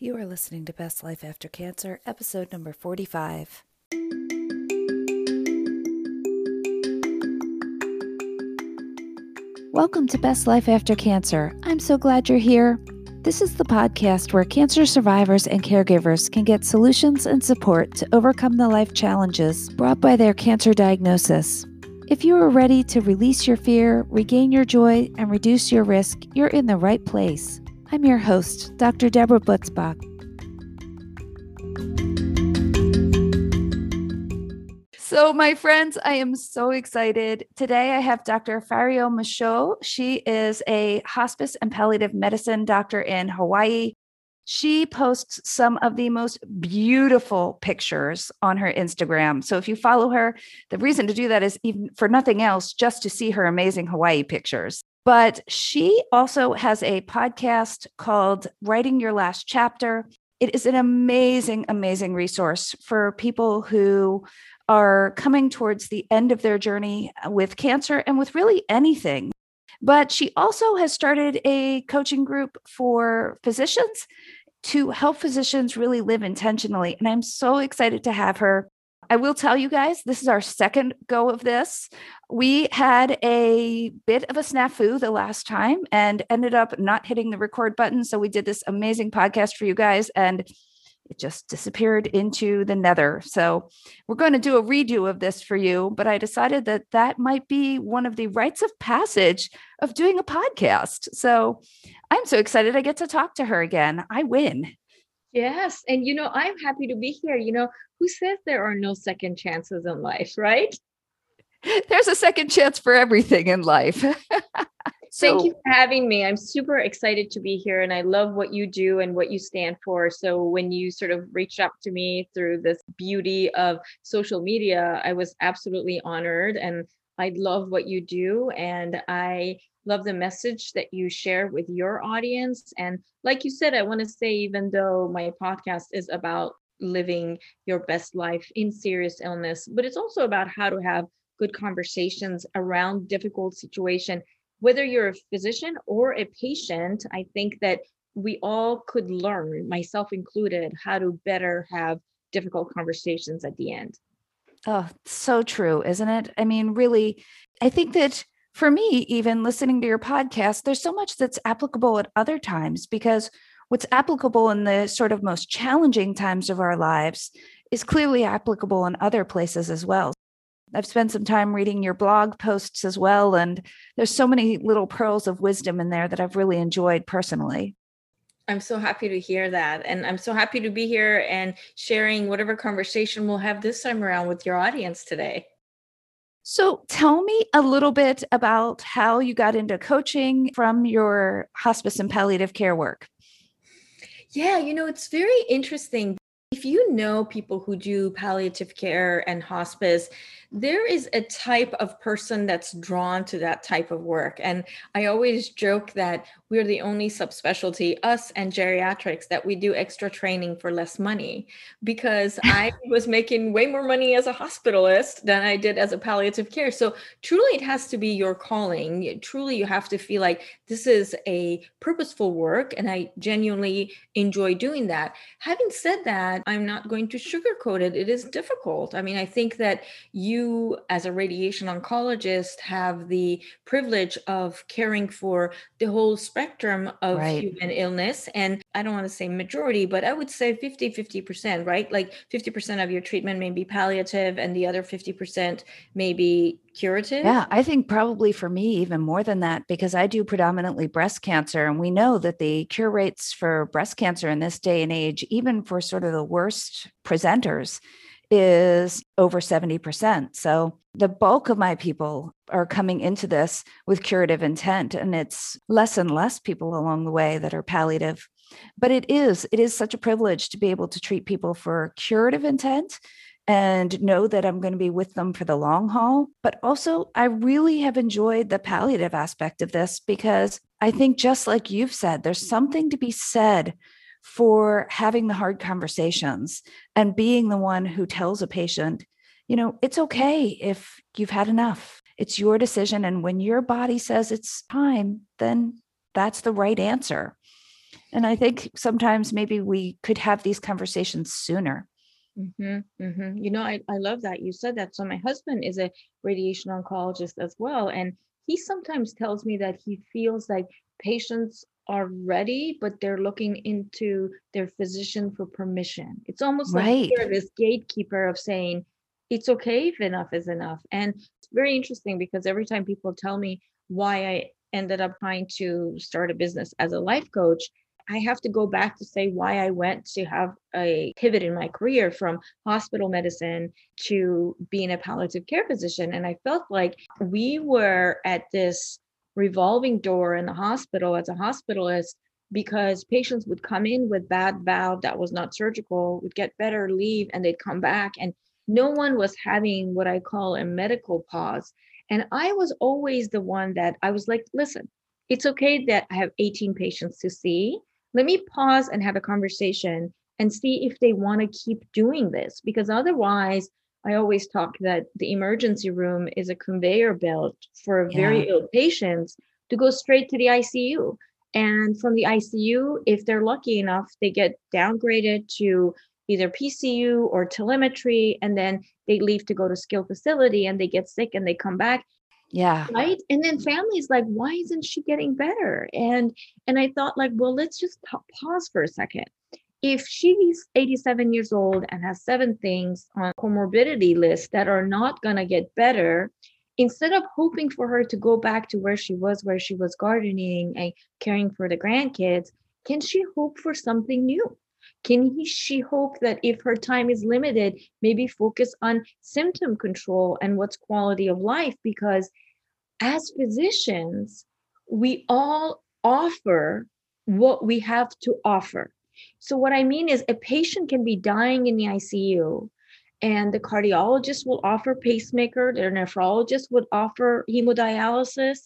You are listening to Best Life After Cancer, episode number 45. Welcome to Best Life After Cancer. I'm so glad you're here. This is the podcast where cancer survivors and caregivers can get solutions and support to overcome the life challenges brought by their cancer diagnosis. If you are ready to release your fear, regain your joy, and reduce your risk, you're in the right place. I'm your host, Dr. Deborah Blitzbach. So my friends, I am so excited. Today I have Dr. Fario Michaud. She is a hospice and palliative medicine doctor in Hawaii. She posts some of the most beautiful pictures on her Instagram. So if you follow her, the reason to do that is even for nothing else, just to see her amazing Hawaii pictures. But she also has a podcast called Writing Your Last Chapter. It is an amazing, amazing resource for people who are coming towards the end of their journey with cancer and with really anything. But she also has started a coaching group for physicians to help physicians really live intentionally. And I'm so excited to have her. I will tell you guys, this is our second go of this. We had a bit of a snafu the last time and ended up not hitting the record button. So we did this amazing podcast for you guys and it just disappeared into the nether. So we're going to do a redo of this for you, but I decided that that might be one of the rites of passage of doing a podcast. So I'm so excited I get to talk to her again. I win. Yes. And, I'm happy to be here. Who says there are no second chances in life, right? There's a second chance for everything in life. Thank you for having me. I'm super excited to be here and I love what you do and what you stand for. So when you sort of reached out to me through this beauty of social media, I was absolutely honored and I love what you do. And I love the message that you share with your audience. And like you said, I want to say, even though my podcast is about living your best life in serious illness, but it's also about how to have good conversations around difficult situation. Whether you're a physician or a patient, I think that we all could learn, myself included, how to better have difficult conversations at the end. Oh, so true, isn't it? I mean, really, I think that for me, even listening to your podcast, there's so much that's applicable at other times because what's applicable in the sort of most challenging times of our lives is clearly applicable in other places as well. I've spent some time reading your blog posts as well, and there's so many little pearls of wisdom in there that I've really enjoyed personally. I'm so happy to hear that. And I'm so happy to be here and sharing whatever conversation we'll have this time around with your audience today. So tell me a little bit about how you got into coaching from your hospice and palliative care work. Yeah, it's very interesting. If you know people who do palliative care and hospice, there is a type of person that's drawn to that type of work. And I always joke that we're the only subspecialty, us and geriatrics, that we do extra training for less money because I was making way more money as a hospitalist than I did as a palliative care. So truly it has to be your calling. Truly you have to feel like this is a purposeful work and I genuinely enjoy doing that. Having said that, I'm not going to sugarcoat it. It is difficult. I mean, I think that you as a radiation oncologist have the privilege of caring for the whole spectrum of human illness. And I don't want to say majority, but I would say 50%, right? Like 50% of your treatment may be palliative and the other 50% may be curative. Yeah, I think probably for me, even more than that, because I do predominantly breast cancer. And we know that the cure rates for breast cancer in this day and age, even for sort of the worst presenters, is over 70%. So the bulk of my people are coming into this with curative intent. And it's less and less people along the way that are palliative. But it is such a privilege to be able to treat people for curative intent and know that I'm going to be with them for the long haul. But also, I really have enjoyed the palliative aspect of this because I think just like you've said, there's something to be said for having the hard conversations and being the one who tells a patient, it's okay if you've had enough. It's your decision. And when your body says it's time, then that's the right answer. And I think sometimes maybe we could have these conversations sooner. Mm-hmm, mm-hmm. You know, I love that you said that. So my husband is a radiation oncologist as well. And he sometimes tells me that he feels like patients are ready, but they're looking into their physician for permission. It's almost like you're this gatekeeper of saying, it's okay if enough is enough. And it's very interesting because every time people tell me why I ended up trying to start a business as a life coach, I have to go back to say why I went to have a pivot in my career from hospital medicine to being a palliative care physician. And I felt like we were at this revolving door in the hospital as a hospitalist, because patients would come in with bad valve that was not surgical, would get better, leave, and they'd come back. And no one was having what I call a medical pause. And I was always the one that I was like, listen, it's okay that I have 18 patients to see. Let me pause and have a conversation and see if they want to keep doing this, because otherwise, I always talk that the emergency room is a conveyor belt for very ill patients to go straight to the ICU. And from the ICU, if they're lucky enough, they get downgraded to either PCU or telemetry, and then they leave to go to skilled facility and they get sick and they come back. Yeah. Right. And then families like, why isn't she getting better? And I thought like, well, let's just pause for a second. If she's 87 years old and has 7 things on comorbidity list that are not going to get better, instead of hoping for her to go back to where she was gardening and caring for the grandkids, can she hope for something new? Can she hope that if her time is limited, maybe focus on symptom control and what's quality of life? Because as physicians, we all offer what we have to offer. So what I mean is a patient can be dying in the ICU and the cardiologist will offer pacemaker, their nephrologist would offer hemodialysis,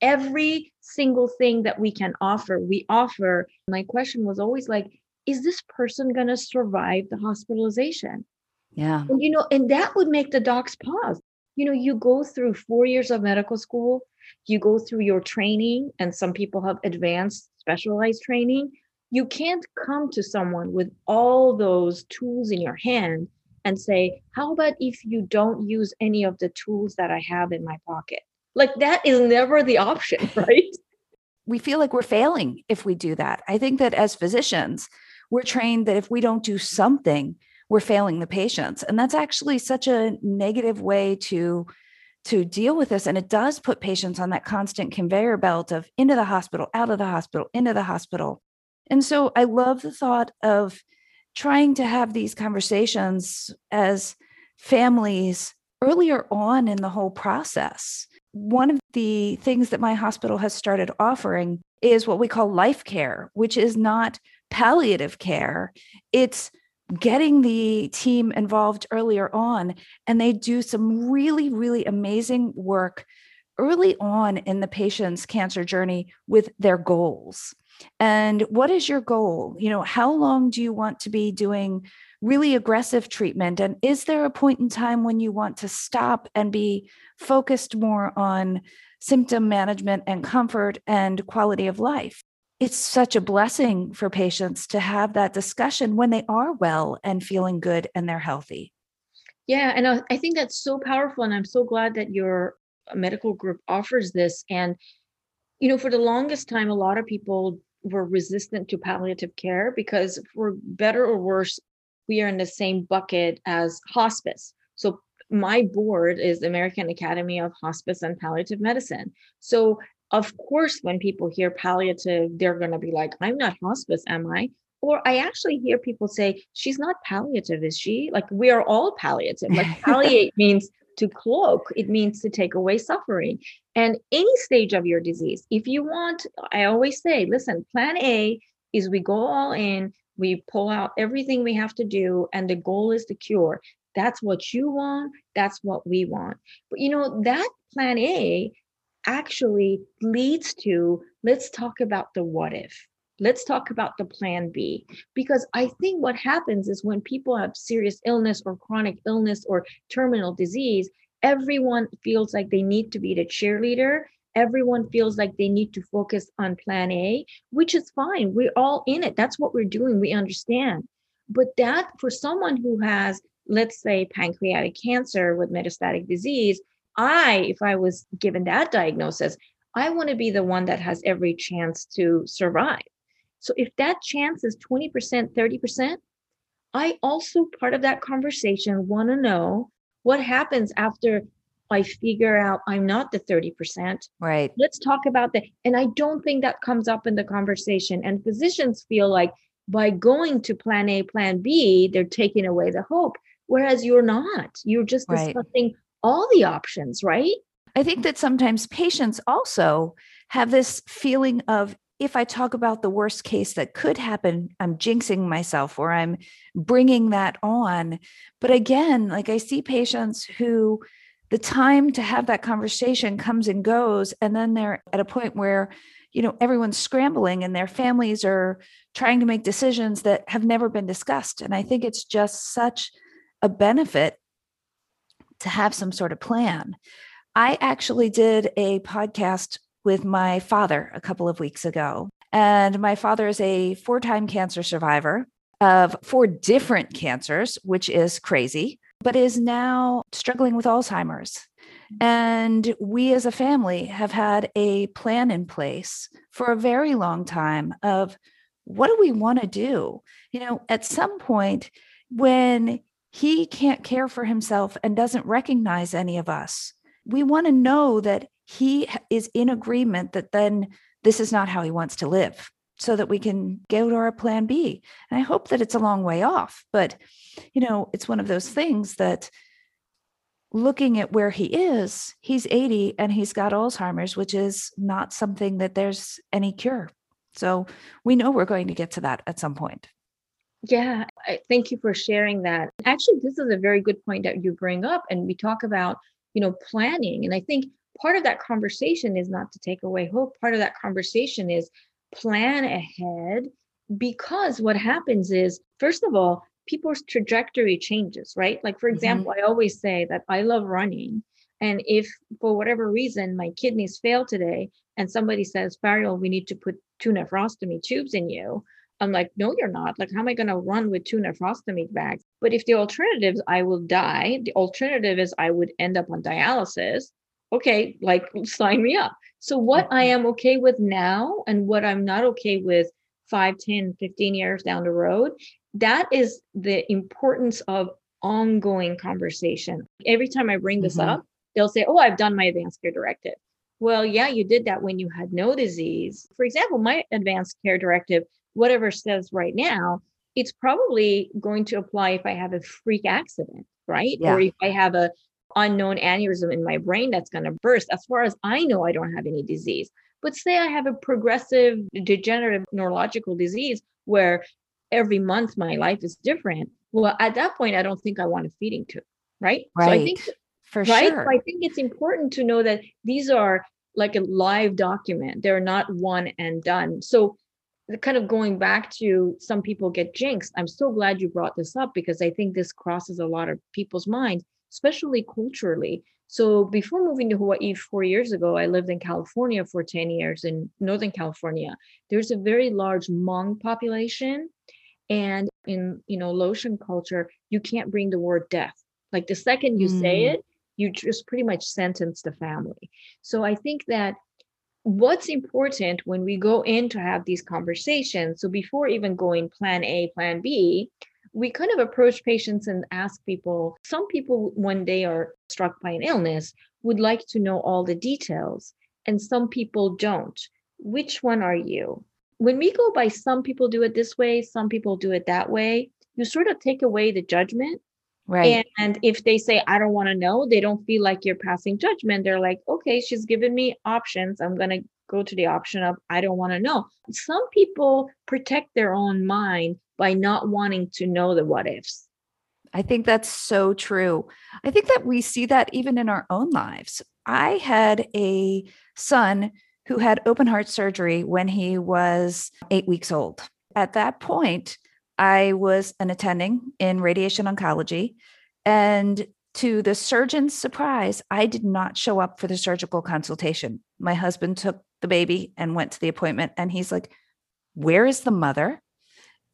every single thing that we can offer, we offer. My question was always like, is this person going to survive the hospitalization? Yeah. And, you know, and that would make the docs pause. You know, you go through 4 years of medical school, you go through your training, and some people have advanced specialized training. You can't come to someone with all those tools in your hand and say, how about if you don't use any of the tools that I have in my pocket? Like, that is never the option, right? We feel like we're failing if we do that. I think that as physicians, we're trained that if we don't do something, we're failing the patients. And that's actually such a negative way to deal with this. And it does put patients on that constant conveyor belt of into the hospital, out of the hospital, into the hospital. And so I love the thought of trying to have these conversations as families earlier on in the whole process. One of the things that my hospital has started offering is what we call life care, which is not palliative care. It's getting the team involved earlier on. And they do some really, really amazing work early on in the patient's cancer journey with their goals. And what is your goal? You know, how long do you want to be doing really aggressive treatment? And is there a point in time when you want to stop and be focused more on symptom management and comfort and quality of life? It's such a blessing for patients to have that discussion when they are well and feeling good and they're healthy. Yeah. And I think that's so powerful. And I'm so glad that your medical group offers this. And, you know, for the longest time, a lot of people were resistant to palliative care because for better or worse, we are in the same bucket as hospice. So my board is the American Academy of Hospice and Palliative Medicine. So of course, when people hear palliative, they're going to be like, I'm not hospice, am I? Or I actually hear people say, she's not palliative, is she? Like, we are all palliative. Like, palliate means to cloak. It means to take away suffering. And any stage of your disease, if you want, I always say, listen, plan A is we go all in, we pull out everything we have to do, and the goal is the cure. That's what you want. That's what we want. But you know, that plan A actually leads to, let's talk about the what if. Let's talk about the plan B, because I think what happens is when people have serious illness or chronic illness or terminal disease, everyone feels like they need to be the cheerleader everyone feels like they need to focus on plan A, which is fine. We're all in it. That's what we're doing. We understand. But that for someone who has, let's say, pancreatic cancer with metastatic disease, if I was given that diagnosis, I want to be the one that has every chance to survive. So if that chance is 20%, 30%, I also, part of that conversation, want to know what happens after I figure out I'm not the 30%. Right. Let's talk about that. And I don't think that comes up in the conversation. And physicians feel like by going to plan A, plan B, they're taking away the hope, whereas you're not. You're just discussing all the options, right? I think that sometimes patients also have this feeling of, if I talk about the worst case that could happen, I'm jinxing myself or I'm bringing that on. But again, like I see patients who the time to have that conversation comes and goes, and then they're at a point where, you know, everyone's scrambling and their families are trying to make decisions that have never been discussed. And I think it's just such a benefit to have some sort of plan. I actually did a podcast with my father a couple of weeks ago. And my father is a 4-time cancer survivor of 4 different cancers, which is crazy, but is now struggling with Alzheimer's. And we as a family have had a plan in place for a very long time of what do we want to do? You know, at some point when he can't care for himself and doesn't recognize any of us, we want to know that he is in agreement that then this is not how he wants to live, so that we can go to our plan B. And I hope that it's a long way off, but, you know, it's one of those things that looking at where he is, he's 80 and he's got Alzheimer's, which is not something that there's any cure. So we know we're going to get to that at some point. Yeah. Thank you for sharing that. Actually, this is a very good point that you bring up. And we talk about, you know, planning. And I think part of that conversation is not to take away hope. Part of that conversation is plan ahead, because what happens is, first of all, people's trajectory changes, right? Like, for example, I always say that I love running. And if for whatever reason, my kidneys fail today and somebody says, Fario, we need to put 2 nephrostomy tubes in you. I'm like, no, you're not. Like, how am I going to run with 2 nephrostomy bags? But if the alternatives, I will die. The alternative is I would end up on dialysis. Okay, like, sign me up. So what I am okay with now and what I'm not okay with 5, 10, 15 years down the road, that is the importance of ongoing conversation. Every time I bring this up, they'll say, oh, I've done my advanced care directive. Well, yeah, you did that when you had no disease. For example, my advanced care directive, whatever says right now, it's probably going to apply if I have a freak accident, right? Yeah. Or if I have a unknown aneurysm in my brain that's going to burst. As far as I know, I don't have any disease. But say I have a progressive degenerative neurological disease where every month my life is different. Well, at that point, I don't think I want a feeding tube, right? Right. So I think, For sure. So I think it's important to know that these are like a live document. They're not one and done. So kind of going back to some people get jinxed. I'm so glad you brought this up because I think this crosses a lot of people's minds, especially culturally. So before moving to Hawaii 4 years ago, I lived in California for 10 years in Northern California. There's a very large Hmong population. And in, you know, Laotian culture, you can't bring the word death. Like the second you say it, you just pretty much sentence the family. So I think that what's important when we go in to have these conversations, so before even going plan A, plan B, we kind of approach patients and ask people, some people when they are struck by an illness would like to know all the details and some people don't. Which one are you? When we go by some people do it this way, some people do it that way, you sort of take away the judgment. Right. And if they say, I don't want to know, they don't feel like you're passing judgment. They're like, okay, she's given me options. I'm going to go to the option of, I don't want to know. Some people protect their own mind by not wanting to know the what ifs. I think that's so true. I think that we see that even in our own lives. I had a son who had open heart surgery when he was 8 weeks old. At that point, I was an attending in radiation oncology, and to the surgeon's surprise, I did not show up for the surgical consultation. my husband took the baby and went to the appointment, and he's like, "Where is the mother?"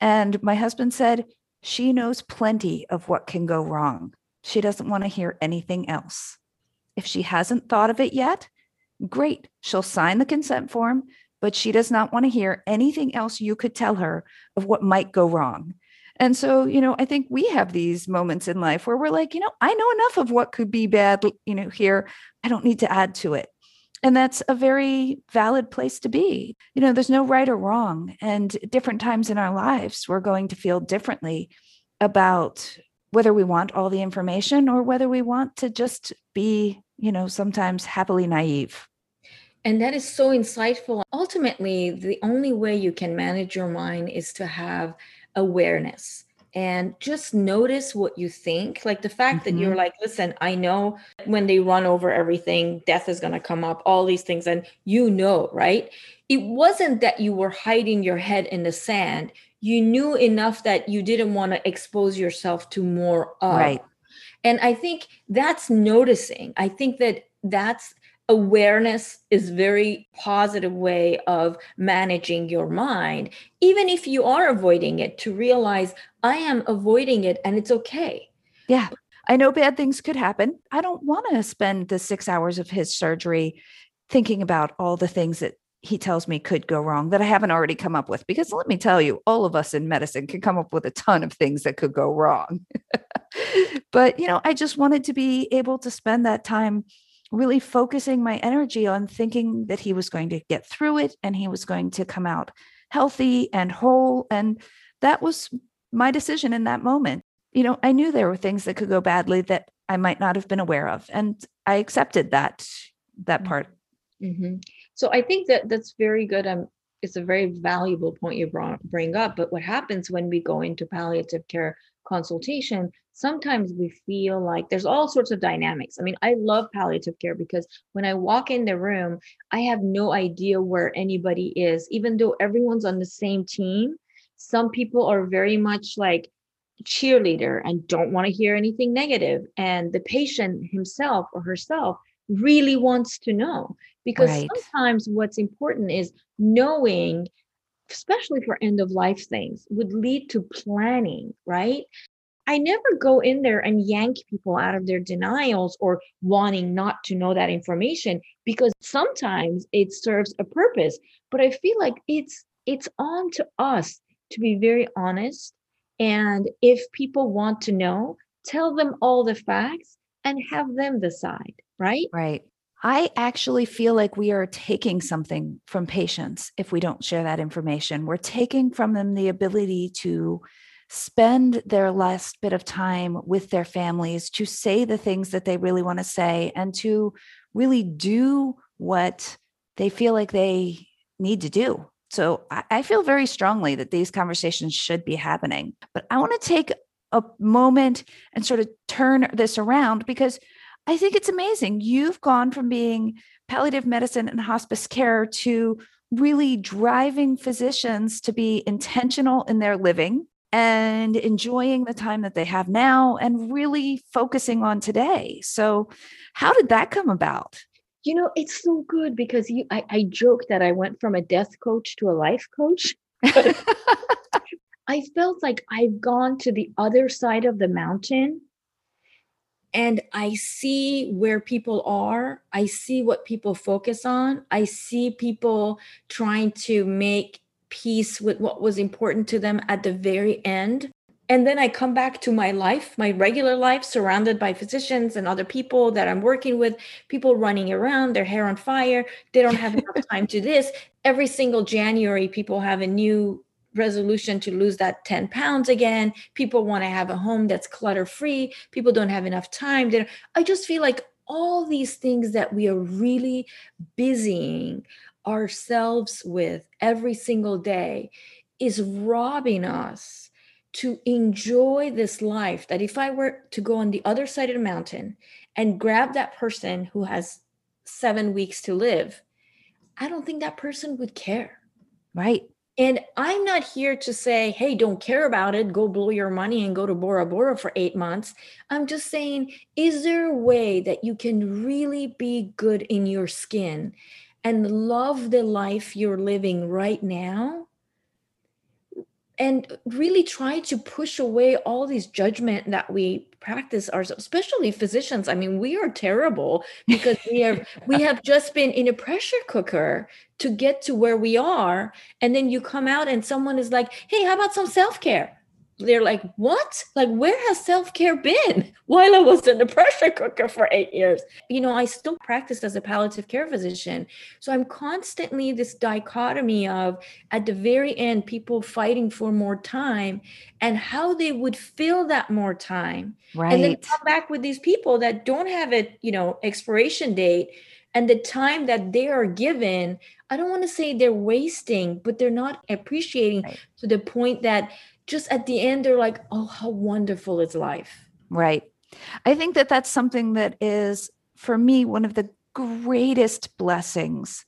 And my husband said, "She knows plenty of what can go wrong. She doesn't want to hear anything else. If she hasn't thought of it yet, great. She'll sign the consent form, but she does not want to hear anything else you could tell her of what might go wrong." And so, you know, I think we have these moments in life where we're like, you know, I know enough of what could be bad, you know, here. I don't need to add to it. And that's a very valid place to be. You know, there's no right or wrong. And different times in our lives, we're going to feel differently about whether we want all the information or whether we want to just be, you know, sometimes happily naive. And that is so insightful. Ultimately, the only way you can manage your mind is to have awareness and just notice what you think. Like the fact that you're like, listen, I know when they run over everything, death is going to come up, all these things. And you know, right? It wasn't that you were hiding your head in the sand. You knew enough that you didn't want to expose yourself to more of. Right. And I think that's noticing. I think that that's awareness is very positive way of managing your mind, even if you are avoiding it, to realize I am avoiding it and it's okay. Yeah. I know bad things could happen. I don't want to spend the 6 hours of his surgery thinking about all the things that he tells me could go wrong that I haven't already come up with, because let me tell you, all of us in medicine can come up with a ton of things that could go wrong. But, you know, I just wanted to be able to spend that time really focusing my energy on thinking that he was going to get through it and he was going to come out healthy and whole. And that was my decision in that moment. You know, I knew there were things that could go badly that I might not have been aware of. And I accepted that part. Mm-hmm. So I think that that's very good. It's a very valuable point you bring up. But what happens when we go into palliative care consultation, sometimes we feel like there's all sorts of dynamics. I mean, I love palliative care because when I walk in the room, I have no idea where anybody is, even though everyone's on the same team. Some people are very much like cheerleader and don't want to hear anything negative. And the patient himself or herself really wants to know, because sometimes what's important is knowing, especially for end of life things, would lead to planning, right? I never go in there and yank people out of their denials or wanting not to know that information, because sometimes it serves a purpose. But I feel like it's on to us to be very honest. And if people want to know, tell them all the facts and have them decide, right? Right. I actually feel like we are taking something from patients if we don't share that information. We're taking from them the ability to spend their last bit of time with their families, to say the things that they really want to say, and to really do what they feel like they need to do. So I feel very strongly that these conversations should be happening. But I want to take a moment and sort of turn this around, because I think it's amazing. You've gone from being palliative medicine and hospice care to really driving physicians to be intentional in their living and enjoying the time that they have now and really focusing on today. So how did that come about? You know, it's so good because I joke that I went from a death coach to a life coach. I felt like I've gone to the other side of the mountain. And I see where people are. I see what people focus on. I see people trying to make peace with what was important to them at the very end. And then I come back to my life, my regular life, surrounded by physicians and other people that I'm working with, people running around, their hair on fire. They don't have enough time to this. Every single January, people have a new resolution to lose that 10 pounds again. People want to have a home that's clutter-free. People don't have enough time. I just feel like all these things that we are really busying ourselves with every single day is robbing us to enjoy this life, that if I were to go on the other side of the mountain and grab that person who has 7 weeks to live, I don't think that person would care. Right. And I'm not here to say, hey, don't care about it. Go blow your money and go to Bora Bora for 8 months. I'm just saying, is there a way that you can really be good in your skin and love the life you're living right now. And really try to push away all these judgment that we practice ourselves, especially physicians. I mean, we are terrible because we have just been in a pressure cooker to get to where we are. And then you come out and someone is like, hey, how about some self-care? They're like, what? Like, where has self-care been while I was in the pressure cooker for 8 years? You know, I still practice as a palliative care physician. So I'm constantly this dichotomy of, at the very end, people fighting for more time and how they would fill that more time. Right. And then come back with these people that don't have a, you know, expiration date, and the time that they are given, I don't want to say they're wasting, but they're not appreciating to the point that just at the end, they're like, oh, how wonderful is life. Right. I think that that's something that is, for me, one of the greatest blessings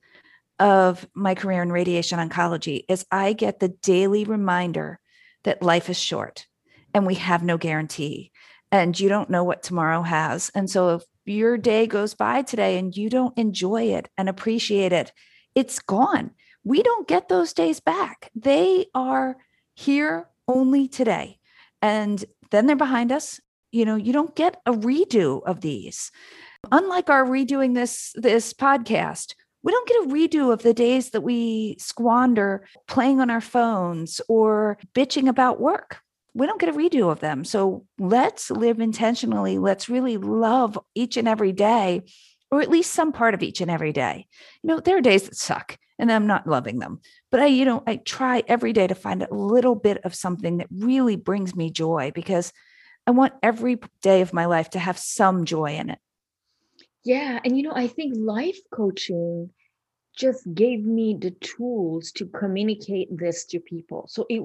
of my career in radiation oncology is I get the daily reminder that life is short and we have no guarantee and you don't know what tomorrow has. And so if your day goes by today and you don't enjoy it and appreciate it, it's gone. We don't get those days back. They are here only today. And then they're behind us. You know, you don't get a redo of these. Unlike our redoing this podcast, we don't get a redo of the days that we squander playing on our phones or bitching about work. We don't get a redo of them. So let's live intentionally. Let's really love each and every day, or at least some part of each and every day. You know, there are days that suck and I'm not loving them, but I try every day to find a little bit of something that really brings me joy, because I want every day of my life to have some joy in it. Yeah. And, you know, I think life coaching just gave me the tools to communicate this to people. So it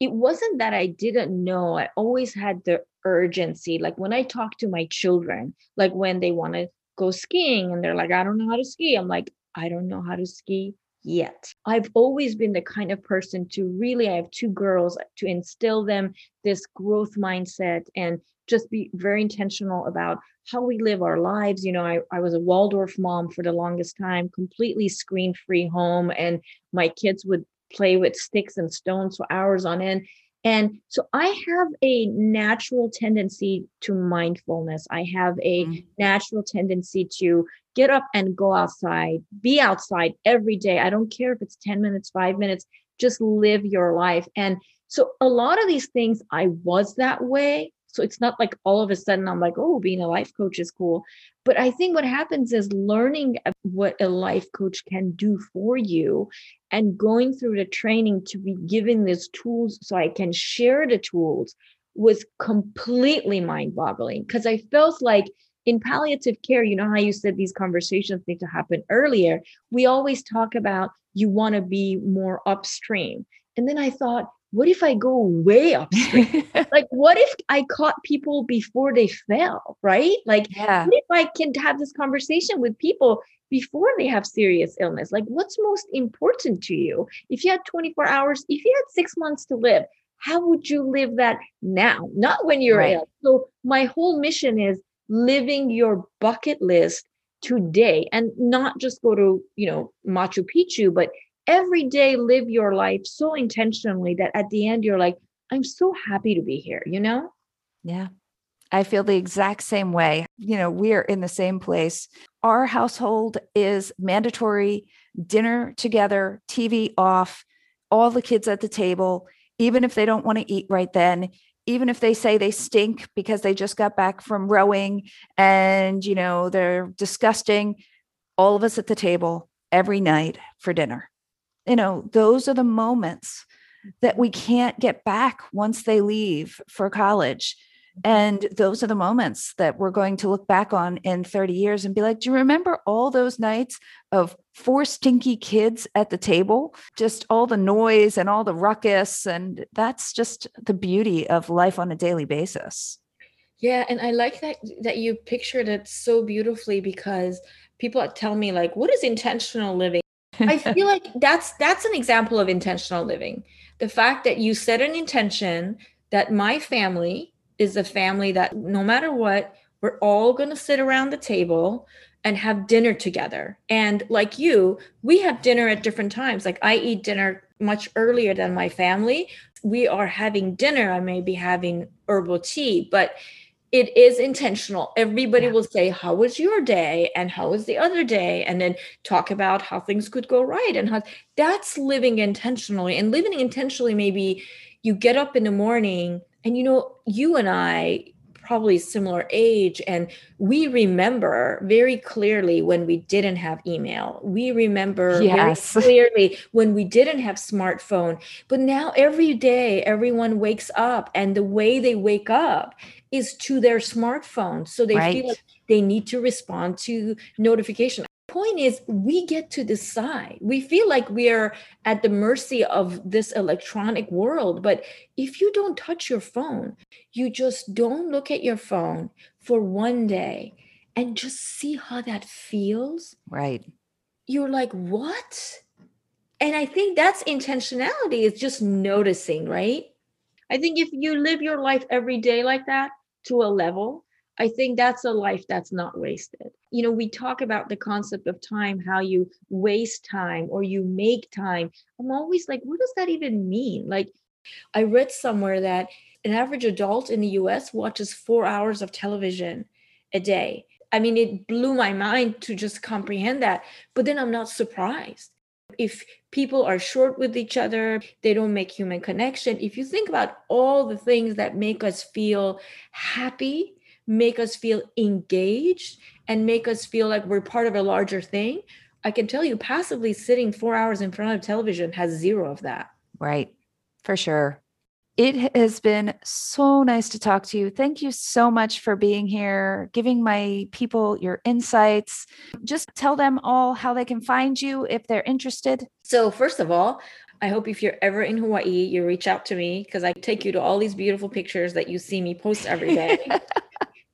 wasn't that I didn't know. I always had the urgency. Like when I talk to my children, like when they want to go skiing and they're like, I don't know how to ski. I'm like, I don't know how to ski yet. I've always been the kind of person to really, I have two girls, to instill them this growth mindset and just be very intentional about how we live our lives. You know, I was a Waldorf mom for the longest time, completely screen-free home. And my kids would play with sticks and stones for hours on end. And so I have a natural tendency to mindfulness. I have a natural tendency to get up and go outside, be outside every day. I don't care if it's 10 minutes, 5 minutes, just live your life. And so a lot of these things, I was that way. So it's not like all of a sudden I'm like, oh, being a life coach is cool. But I think what happens is learning what a life coach can do for you and going through the training to be given these tools so I can share the tools was completely mind-boggling, because I felt like in palliative care, you know how you said these conversations need to happen earlier. We always talk about you want to be more upstream. And then I thought, what if I go way upstream? Like, what if I caught people before they fell, right? Like, What if I can have this conversation with people before they have serious illness? Like, what's most important to you? If you had 24 hours, if you had 6 months to live, how would you live that now? Not when you're ill. So my whole mission is living your bucket list today, and not just go to, you know, Machu Picchu, but every day, live your life so intentionally that at the end, you're like, I'm so happy to be here, you know? Yeah. I feel the exact same way. You know, we are in the same place. Our household is mandatory dinner together, TV off, all the kids at the table, even if they don't want to eat right then, even if they say they stink because they just got back from rowing and, you know, they're disgusting. All of us at the table every night for dinner. You know, those are the moments that we can't get back once they leave for college. And those are the moments that we're going to look back on in 30 years and be like, do you remember all those nights of 4 stinky kids at the table, just all the noise and all the ruckus? And that's just the beauty of life on a daily basis. Yeah. And I like that you pictured it so beautifully, because people tell me like, what is intentional living? I feel like that's an example of intentional living. The fact that you set an intention that my family is a family that no matter what, we're all going to sit around the table and have dinner together. And like you, we have dinner at different times. Like I eat dinner much earlier than my family. We are having dinner. I may be having herbal tea, but it is intentional. Everybody will say, how was your day? And how was the other day? And then talk about how things could go right. And how that's living intentionally. And living intentionally, maybe you get up in the morning and, you know, you and I, probably similar age. And we remember very clearly when we didn't have email. We remember very clearly when we didn't have smartphone. But now every day, everyone wakes up and the way they wake up is to their smartphone. So they feel like they need to respond to notification. Point is, we get to decide. We feel like we are at the mercy of this electronic world. But if you don't touch your phone, you just don't look at your phone for one day and just see how that feels. Right. You're like, what? And I think that's intentionality. It's just noticing, right? I think if you live your life every day like that to a level, I think that's a life that's not wasted. You know, we talk about the concept of time, how you waste time or you make time. I'm always like, what does that even mean? Like, I read somewhere that an average adult in the US watches 4 hours of television a day. I mean, it blew my mind to just comprehend that. But then I'm not surprised. If people are short with each other, they don't make human connection. If you think about all the things that make us feel happy, make us feel engaged, and make us feel like we're part of a larger thing, I can tell you passively sitting 4 hours in front of television has zero of that. Right. For sure. It has been so nice to talk to you. Thank you so much for being here, giving my people your insights. Just tell them all how they can find you if they're interested. So first of all, I hope if you're ever in Hawaii, you reach out to me because I take you to all these beautiful pictures that you see me post every day.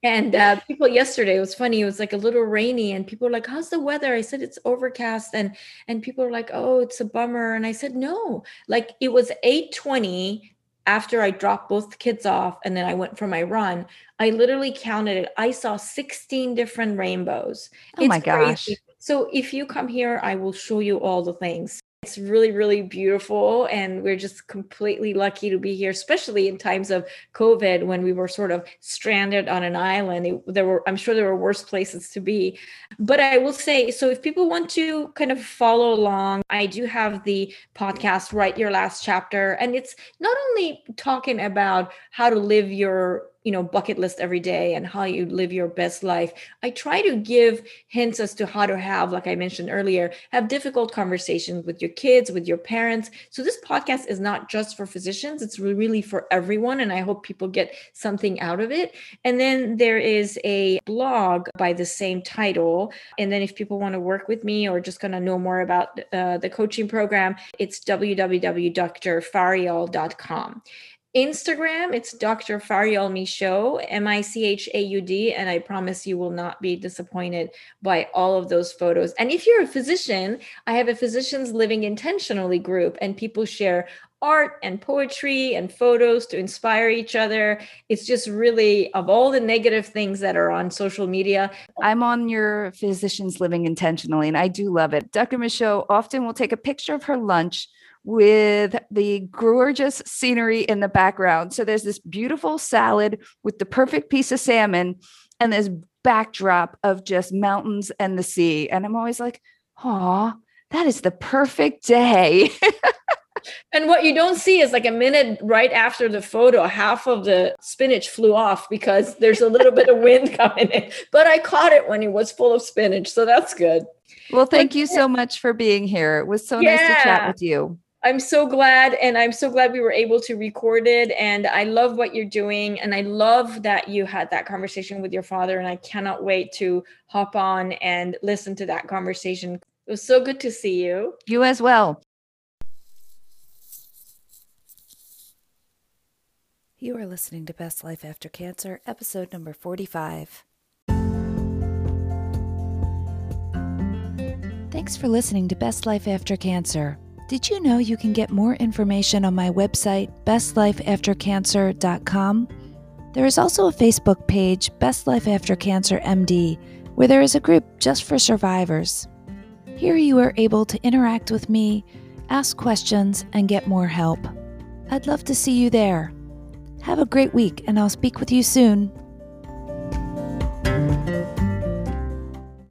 And people yesterday, it was funny. It was like a little rainy and people were like, how's the weather? I said, it's overcast. And people are like, oh, it's a bummer. And I said, no, like it was 8:20 after I dropped both kids off. And then I went for my run. I literally counted it. I saw 16 different rainbows. Oh my gosh. Crazy. So if you come here, I will show you all the things. It's really, really beautiful. And we're just completely lucky to be here, especially in times of COVID when we were sort of stranded on an island. I'm sure there were worse places to be. But I will say, so if people want to kind of follow along, I do have the podcast, Write Your Last Chapter. And it's not only talking about how to live your bucket list every day and how you live your best life. I try to give hints as to how to have, like I mentioned earlier, have difficult conversations with your kids, with your parents. So this podcast is not just for physicians. It's really for everyone. And I hope people get something out of it. And then there is a blog by the same title. And then if people want to work with me or just going to know more about the coaching program, it's www.drfariol.com. Instagram, it's Dr. Fario Michaud, M-I-C-H-A-U-D, and I promise you will not be disappointed by all of those photos. And if you're a physician, I have a Physicians Living Intentionally group, and people share art and poetry and photos to inspire each other. It's just really, of all the negative things that are on social media. I'm on your Physicians Living Intentionally, and I do love it. Dr. Michaud often will take a picture of her lunch with the gorgeous scenery in the background. So there's this beautiful salad with the perfect piece of salmon and this backdrop of just mountains and the sea. And I'm always like, oh, that is the perfect day. And what you don't see is like a minute right after the photo, half of the spinach flew off because there's a little bit of wind coming in. But I caught it when it was full of spinach. So that's good. Well, thank you so much for being here. It was so nice to chat with you. I'm so glad. And I'm so glad we were able to record it. And I love what you're doing. And I love that you had that conversation with your father. And I cannot wait to hop on and listen to that conversation. It was so good to see you. You as well. You are listening to Best Life After Cancer, episode number 45. Thanks for listening to Best Life After Cancer. Did you know you can get more information on my website, bestlifeaftercancer.com? There is also a Facebook page, Best Life After Cancer MD, where there is a group just for survivors. Here you are able to interact with me, ask questions, and get more help. I'd love to see you there. Have a great week, and I'll speak with you soon.